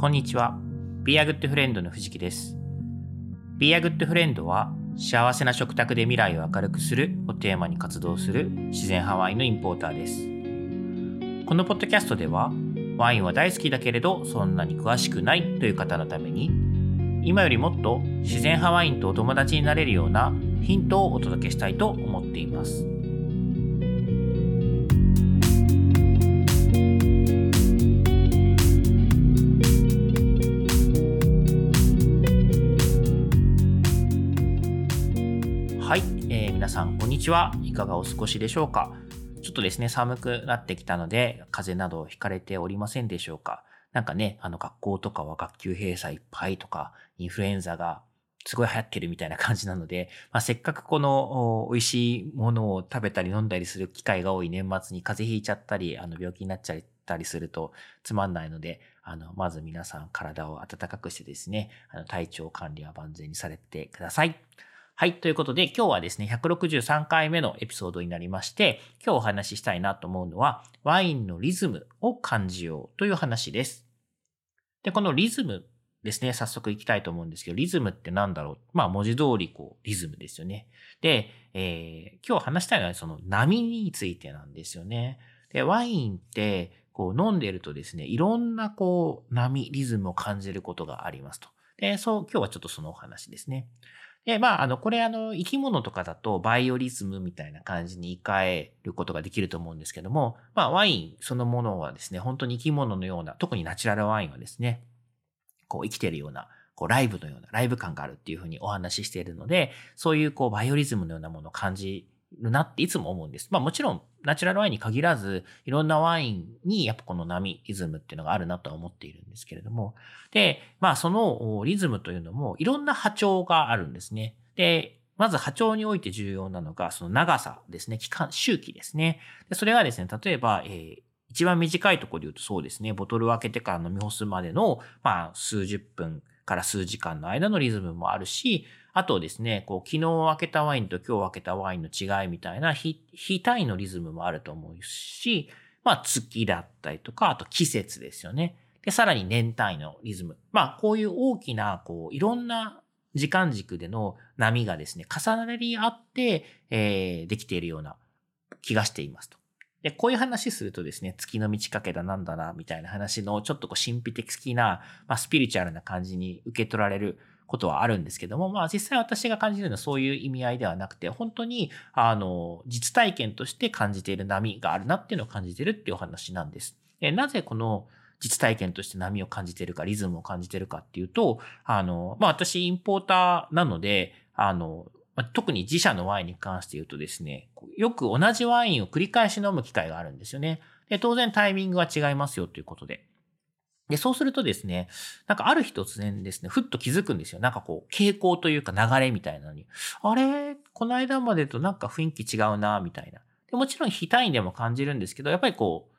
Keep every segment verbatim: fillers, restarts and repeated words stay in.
こんにちは。Be A Good Friend の藤木です。Be A Good Friend は幸せな食卓で未来を明るくするをテーマに活動する自然派ワインのインポーターです。このポッドキャストではワインは大好きだけれどそんなに詳しくないという方のために今よりもっと自然派ワインとお友達になれるようなヒントをお届けしたいと思っています。はい、えー、皆さんこんにちは。いかがお過ごしでしょうか。ちょっとですね、寒くなってきたので風邪などひかれておりませんでしょうか。なんかね、あの学校とかは学級閉鎖いっぱいとか、インフルエンザがすごい流行ってるみたいな感じなので、まあ、せっかくこの美味しいものを食べたり飲んだりする機会が多い年末に風邪ひいちゃったり、あの病気になっちゃったりするとつまんないので、あのまず皆さん体を温かくしてですね、あの体調管理は万全にされてください。はい。ということで、今日はですね、ひゃくろくじゅうさんかいめのエピソードになりまして、今日お話ししたいなと思うのは、ワインのリズムを感じようという話です。で、このリズムですね、早速いきたいと思うんですけど、リズムって何だろう？まあ、文字通り、こう、リズムですよね。で、えー、今日話したいのは、その波についてなんですよね。で、ワインって、こう、飲んでるとですね、いろんな、こう、波、リズムを感じることがありますと。で、そう、今日はちょっとそのお話ですね。で、まあ、あの、これ、あの、生き物とかだと、バイオリズムみたいな感じに言い換えることができると思うんですけども、まあ、ワインそのものはですね、本当に生き物のような、特にナチュラルワインはですね、こう、生きてるような、こう、ライブのような、ライブ感があるっていうふうにお話ししているので、そういう、こう、バイオリズムのようなものを感じるなっていつも思うんです。まあ、もちろん、ナチュラルワインに限らず、いろんなワインに、やっぱこの波、リズムっていうのがあるなとは思っているんですけれども。で、まあそのリズムというのも、いろんな波長があるんですね。で、まず波長において重要なのが、その長さですね。期間、周期ですね。で、それがですね、例えば、えー、一番短いところで言うとそうですね、ボトルを開けてから飲み干すまでの、まあ数十分から数時間の間のリズムもあるし、あとですね、こう、昨日開けたワインと今日開けたワインの違いみたいな、非対のリズムもあると思うし、まあ、月だったりとか、あと季節ですよね。で、さらに年単位のリズム。まあ、こういう大きな、こう、いろんな時間軸での波がですね、重なり合って、えー、できているような気がしていますと。で、こういう話するとですね、月の満ち欠けだなんだな、みたいな話の、ちょっとこう、神秘的な、まあ、スピリチュアルな感じに受け取られることはあるんですけども、まあ実際私が感じるのはそういう意味合いではなくて、本当に、あの、実体験として感じている波があるなっていうのを感じているっていうお話なんです。で、なぜこの実体験として波を感じているか、リズムを感じているかっていうと、あの、まあ私インポーターなので、あの、特に自社のワインに関して言うとですね、よく同じワインを繰り返し飲む機会があるんですよね。で、当然タイミングは違いますよということで。で、そうするとですね、なんかある日突然ですね、ふっと気づくんですよ。なんかこう、傾向というか流れみたいなのに、あれ？この間までとなんか雰囲気違うな、みたいな。で、もちろん非単位でも感じるんですけど、やっぱりこう、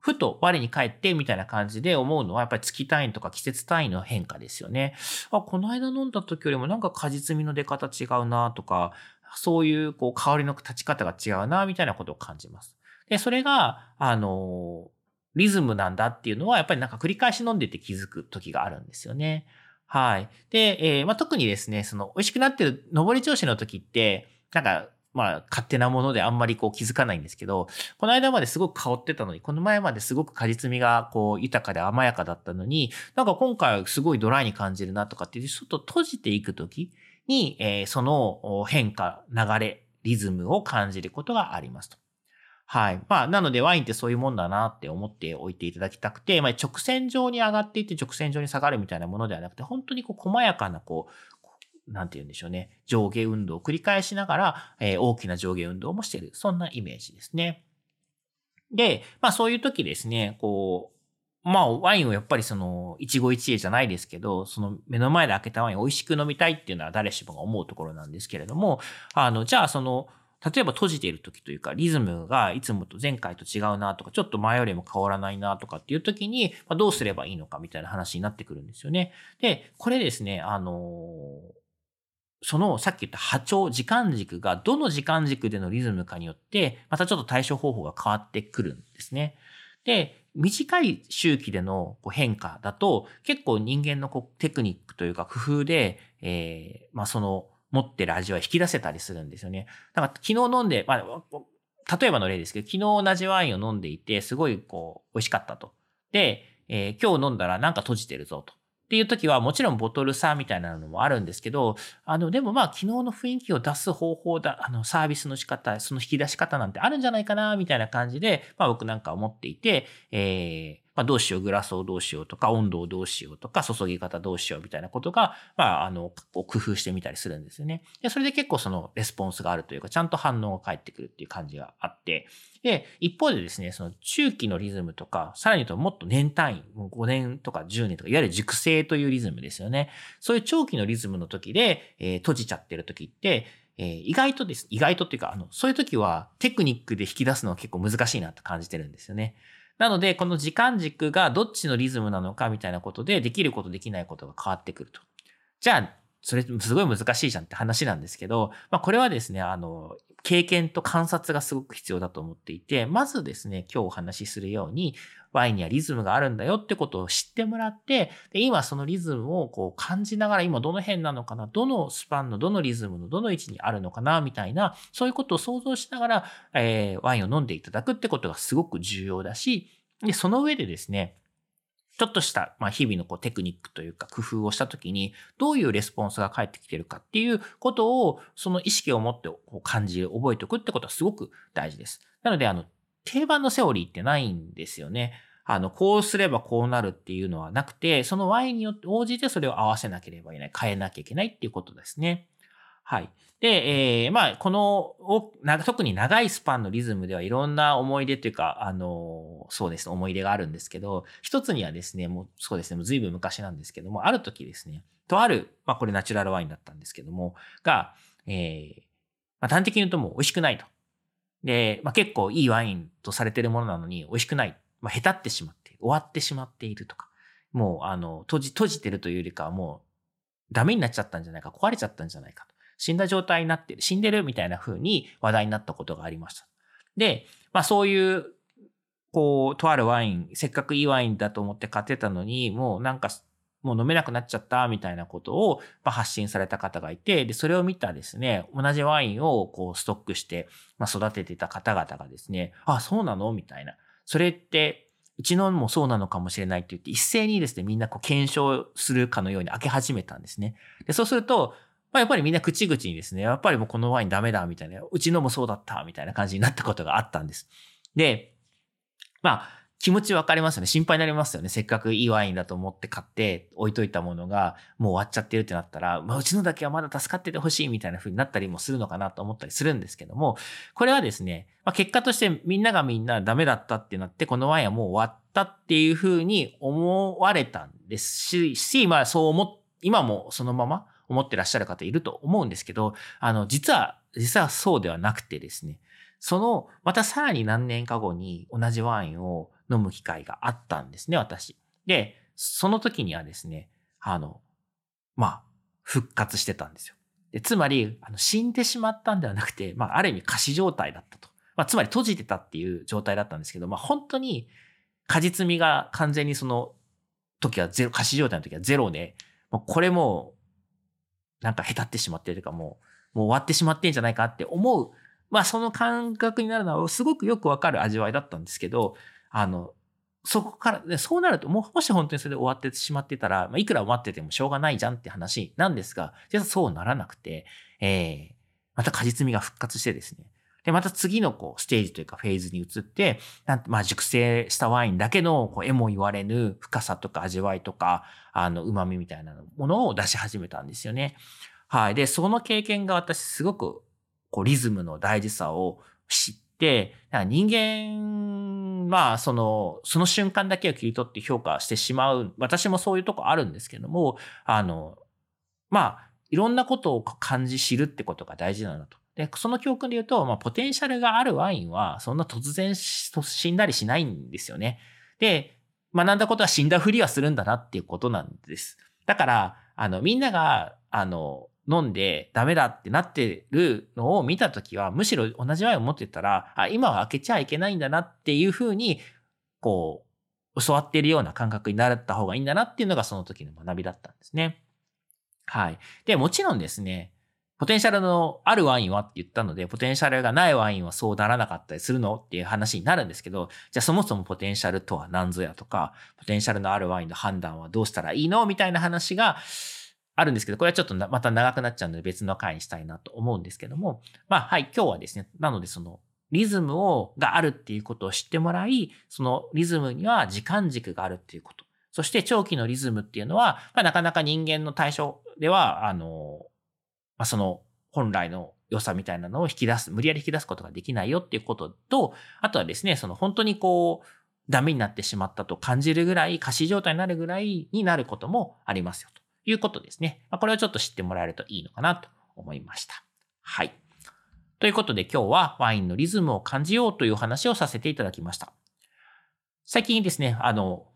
ふと我に返ってみたいな感じで思うのは、やっぱり月単位とか季節単位の変化ですよね。あ、この間飲んだ時よりもなんか果実味の出方違うな、とか、そういうこう、香りの立ち方が違うな、みたいなことを感じます。で、それが、あのー、リズムなんだっていうのは、やっぱりなんか繰り返し飲んでて気づく時があるんですよね。はい。で、えー、まあ、特にですね、その、美味しくなってる上り調子の時って、なんか、まあ、勝手なものであんまりこう気づかないんですけど、この間まですごく香ってたのに、この前まですごく果実味がこう豊かで甘やかだったのに、なんか今回はすごいドライに感じるなとかっていう、ちょっと閉じていく時に、えー、その変化、流れ、リズムを感じることがありますと。はい。まあ、なのでワインってそういうもんだなって思っておいていただきたくて、まあ、直線上に上がっていって直線上に下がるみたいなものではなくて、本当にこう、細やかな、こう、なんて言うんでしょうね。上下運動を繰り返しながら、えー、大きな上下運動もしている。そんなイメージですね。で、まあ、そういう時ですね、こう、まあ、ワインをやっぱりその、一期一会じゃないですけど、その、目の前で開けたワインを美味しく飲みたいっていうのは誰しもが思うところなんですけれども、あの、じゃあ、その、例えば閉じている時というか、リズムがいつもと前回と違うなとか、ちょっと前よりも変わらないなとかっていう時に、どうすればいいのかみたいな話になってくるんですよね。で、これですね、あの、そのさっき言った波長、時間軸がどの時間軸でのリズムかによって、またちょっと対処方法が変わってくるんですね。で、短い周期での変化だと結構人間のこうテクニックというか工夫で、えー、まあその持ってる味は引き出せたりするんですよね。だから昨日飲んで、まあ、例えばの例ですけど、昨日同じワインを飲んでいてすごいこう美味しかったと。で、えー、今日飲んだらなんか閉じてるぞと。っていう時はもちろんボトル差みたいなのもあるんですけど、あのでもまあ昨日の雰囲気を出す方法だ、あのサービスの仕方、その引き出し方なんてあるんじゃないかなみたいな感じで、まあ僕なんか思っていて、えー、まあどうしよう、グラスをどうしようとか、温度をどうしようとか、注ぎ方どうしようみたいなことが、まああの工夫してみたりするんですよね。でそれで結構そのレスポンスがあるというか、ちゃんと反応が返ってくるっていう感じがあって、で一方でですね、その中期のリズムとか、さらにともっと年単位、もうごねんとかじゅうねんとか、いわゆる熟成というリズムですよね。そういう長期のリズムの時で、えー、閉じちゃってる時って、えー、意外とです。意外とっていうか、あの、そういう時はテクニックで引き出すのは結構難しいなと感じてるんですよね。なので、この時間軸がどっちのリズムなのかみたいなことで、できることできないことが変わってくると。じゃあ、それすごい難しいじゃんって話なんですけど、まあこれはですね、あの、経験と観察がすごく必要だと思っていて、まずですね、今日お話しするように、ワインにはリズムがあるんだよってことを知ってもらって、で今そのリズムをこう感じながら、今どの辺なのかな、どのスパンのどのリズムのどの位置にあるのかな、みたいな、そういうことを想像しながら、えー、ワインを飲んでいただくってことがすごく重要だし、でその上でですね、ちょっとした、まあ、日々のこうテクニックというか工夫をしたときに、どういうレスポンスが返ってきてるかっていうことを、その意識を持ってこう感じる、覚えておくってことはすごく大事です。なので、あの、定番のセオリーってないんですよね。あの、こうすればこうなるっていうのはなくて、そのワインに応じてそれを合わせなければいけない、変えなきゃいけないっていうことですね。はい。で、えー、まあ、この、特に長いスパンのリズムではいろんな思い出というか、あの、そうですね、思い出があるんですけど、一つにはですね、もう、そうですね、もう随分昔なんですけども、ある時ですね、とある、まあ、これナチュラルワインだったんですけども、が、えー、まあ、端的に言うともう美味しくないと。で、まあ、結構いいワインとされてるものなのに美味しくない。まあ、下手ってしまって、終わってしまっているとか、もう、あの、閉じ、閉じてるというよりかはもう、ダメになっちゃったんじゃないか、壊れちゃったんじゃないかと。死んだ状態になってる、死んでるみたいな風に話題になったことがありました。で、まあそういう、こう、とあるワイン、せっかくいいワインだと思って買ってたのに、もうなんか、もう飲めなくなっちゃったみたいなことを発信された方がいて、で、それを見たですね、同じワインをこうストックして育てていた方々がですね、あ、そうなのみたいな。それって、うちのもそうなのかもしれないって言って、一斉にですね、みんなこう検証するかのように開け始めたんですね。で、そうすると、まあ、やっぱりみんな口々にですね、やっぱりもうこのワインダメだみたいな、うちのもそうだったみたいな感じになったことがあったんです。で、まあ気持ちわかりますよね。心配になりますよね。せっかくいいワインだと思って買って置いといたものがもう終わっちゃってるってなったら、まあうちのだけはまだ助かっててほしいみたいな風になったりもするのかなと思ったりするんですけども、これはですね、まあ、結果としてみんながみんなダメだったってなって、このワインはもう終わったっていう風に思われたんですし、しまあそう思っ、今もそのまま、思ってらっしゃる方いると思うんですけど、あの、実は、実はそうではなくてですね、その、またさらに何年か後に同じワインを飲む機会があったんですね、私。で、その時にはですね、あの、まあ、復活してたんですよ。で、つまり、あの、死んでしまったんではなくて、まあ、ある意味仮死状態だったと。まあ、つまり閉じてたっていう状態だったんですけど、まあ、本当に果実味が完全にその時はゼロ、仮死状態の時はゼロで、まあ、これも、なんか下手ってしまってるというかもう、もう終わってしまってんじゃないかって思う。まあその感覚になるのはすごくよくわかる味わいだったんですけど、あの、そこから、そうなると、もし本当にそれで終わってしまってたら、まあ、いくら待っててもしょうがないじゃんって話なんですが、実はそうならなくて、えー、また果実味が復活してですね。で、また次のこうステージというかフェーズに移って、なんまあ熟成したワインだけのこうえも言われぬ深さとか味わいとか、あの旨味みたいなものを出し始めたんですよね。はい。で、その経験が私すごくこうリズムの大事さを知って、なんか人間、まあその、その瞬間だけを切り取って評価してしまう、私もそういうとこあるんですけども、あの、まあいろんなことを感じ知るってことが大事なんだと。で、その教訓で言うと、まあ、ポテンシャルがあるワインは、そんな突然死んだりしないんですよね。で、学んだことは死んだふりはするんだなっていうことなんです。だから、あの、みんなが、あの、飲んでダメだってなってるのを見たときは、むしろ同じワインを持ってたら、あ、今は開けちゃいけないんだなっていうふうに、こう、教わっているような感覚になった方がいいんだなっていうのがその時の学びだったんですね。はい。で、もちろんですね、ポテンシャルのあるワインはって言ったので、ポテンシャルがないワインはそうならなかったりするのっていう話になるんですけど、じゃあそもそもポテンシャルとは何ぞやとか、ポテンシャルのあるワインの判断はどうしたらいいのみたいな話があるんですけど、これはちょっとまた長くなっちゃうので別の回にしたいなと思うんですけども、まあはい、今日はですね、なのでそのリズムをがあるっていうことを知ってもらい、そのリズムには時間軸があるっていうこと。そして長期のリズムっていうのは、まあ、なかなか人間の対象では、あの、まあ、その本来の良さみたいなのを引き出す、無理やり引き出すことができないよっていうことと、あとはですね、その本当にこう、ダメになってしまったと感じるぐらい、過死状態になるぐらいになることもありますよということですね。まあ、これをちょっと知ってもらえるといいのかなと思いました。はい。ということで今日はワインのリズムを感じようという話をさせていただきました。最近ですね、あの、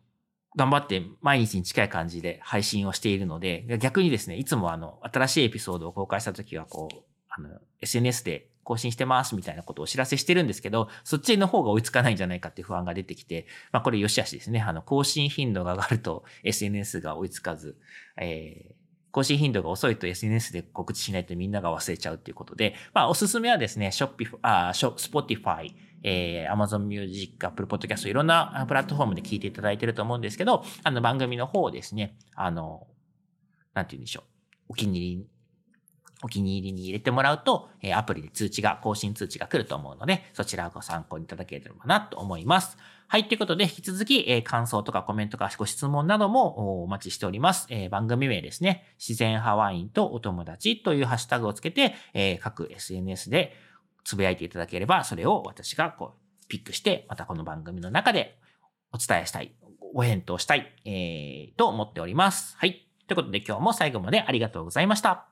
頑張って毎日に近い感じで配信をしているので、逆にですね、いつもあの、新しいエピソードを公開したときはこう、あの、エスエヌエス で更新してますみたいなことをお知らせしてるんですけど、そっちの方が追いつかないんじゃないかっていう不安が出てきて、まあこれよしあしですね、あの、更新頻度が上がると エスエヌエス が追いつかず、えー更新頻度が遅いと エスエヌエス で告知しないとみんなが忘れちゃうっていうことで、まあおすすめはですね、ショッピフあショスポティファイ、えー、Amazon Music、Apple Podcast、いろんなプラットフォームで聞いていただいてると思うんですけど、あの番組の方をですね、あのなんて言うんでしょう、お気に入りお気に入りに入れてもらうと、えー、アプリで通知が更新通知が来ると思うので、そちらをご参考にいただければなと思います。はい。ということで、引き続き、えー、感想とかコメントかご質問などもお待ちしております。えー、番組名ですね、自然派ワインとお友達というハッシュタグをつけて、えー、各 エスエヌエス でつぶやいていただければ、それを私がこうピックして、またこの番組の中でお伝えしたい、ご返答したい、えー、と思っております。はい。ということで、今日も最後までありがとうございました。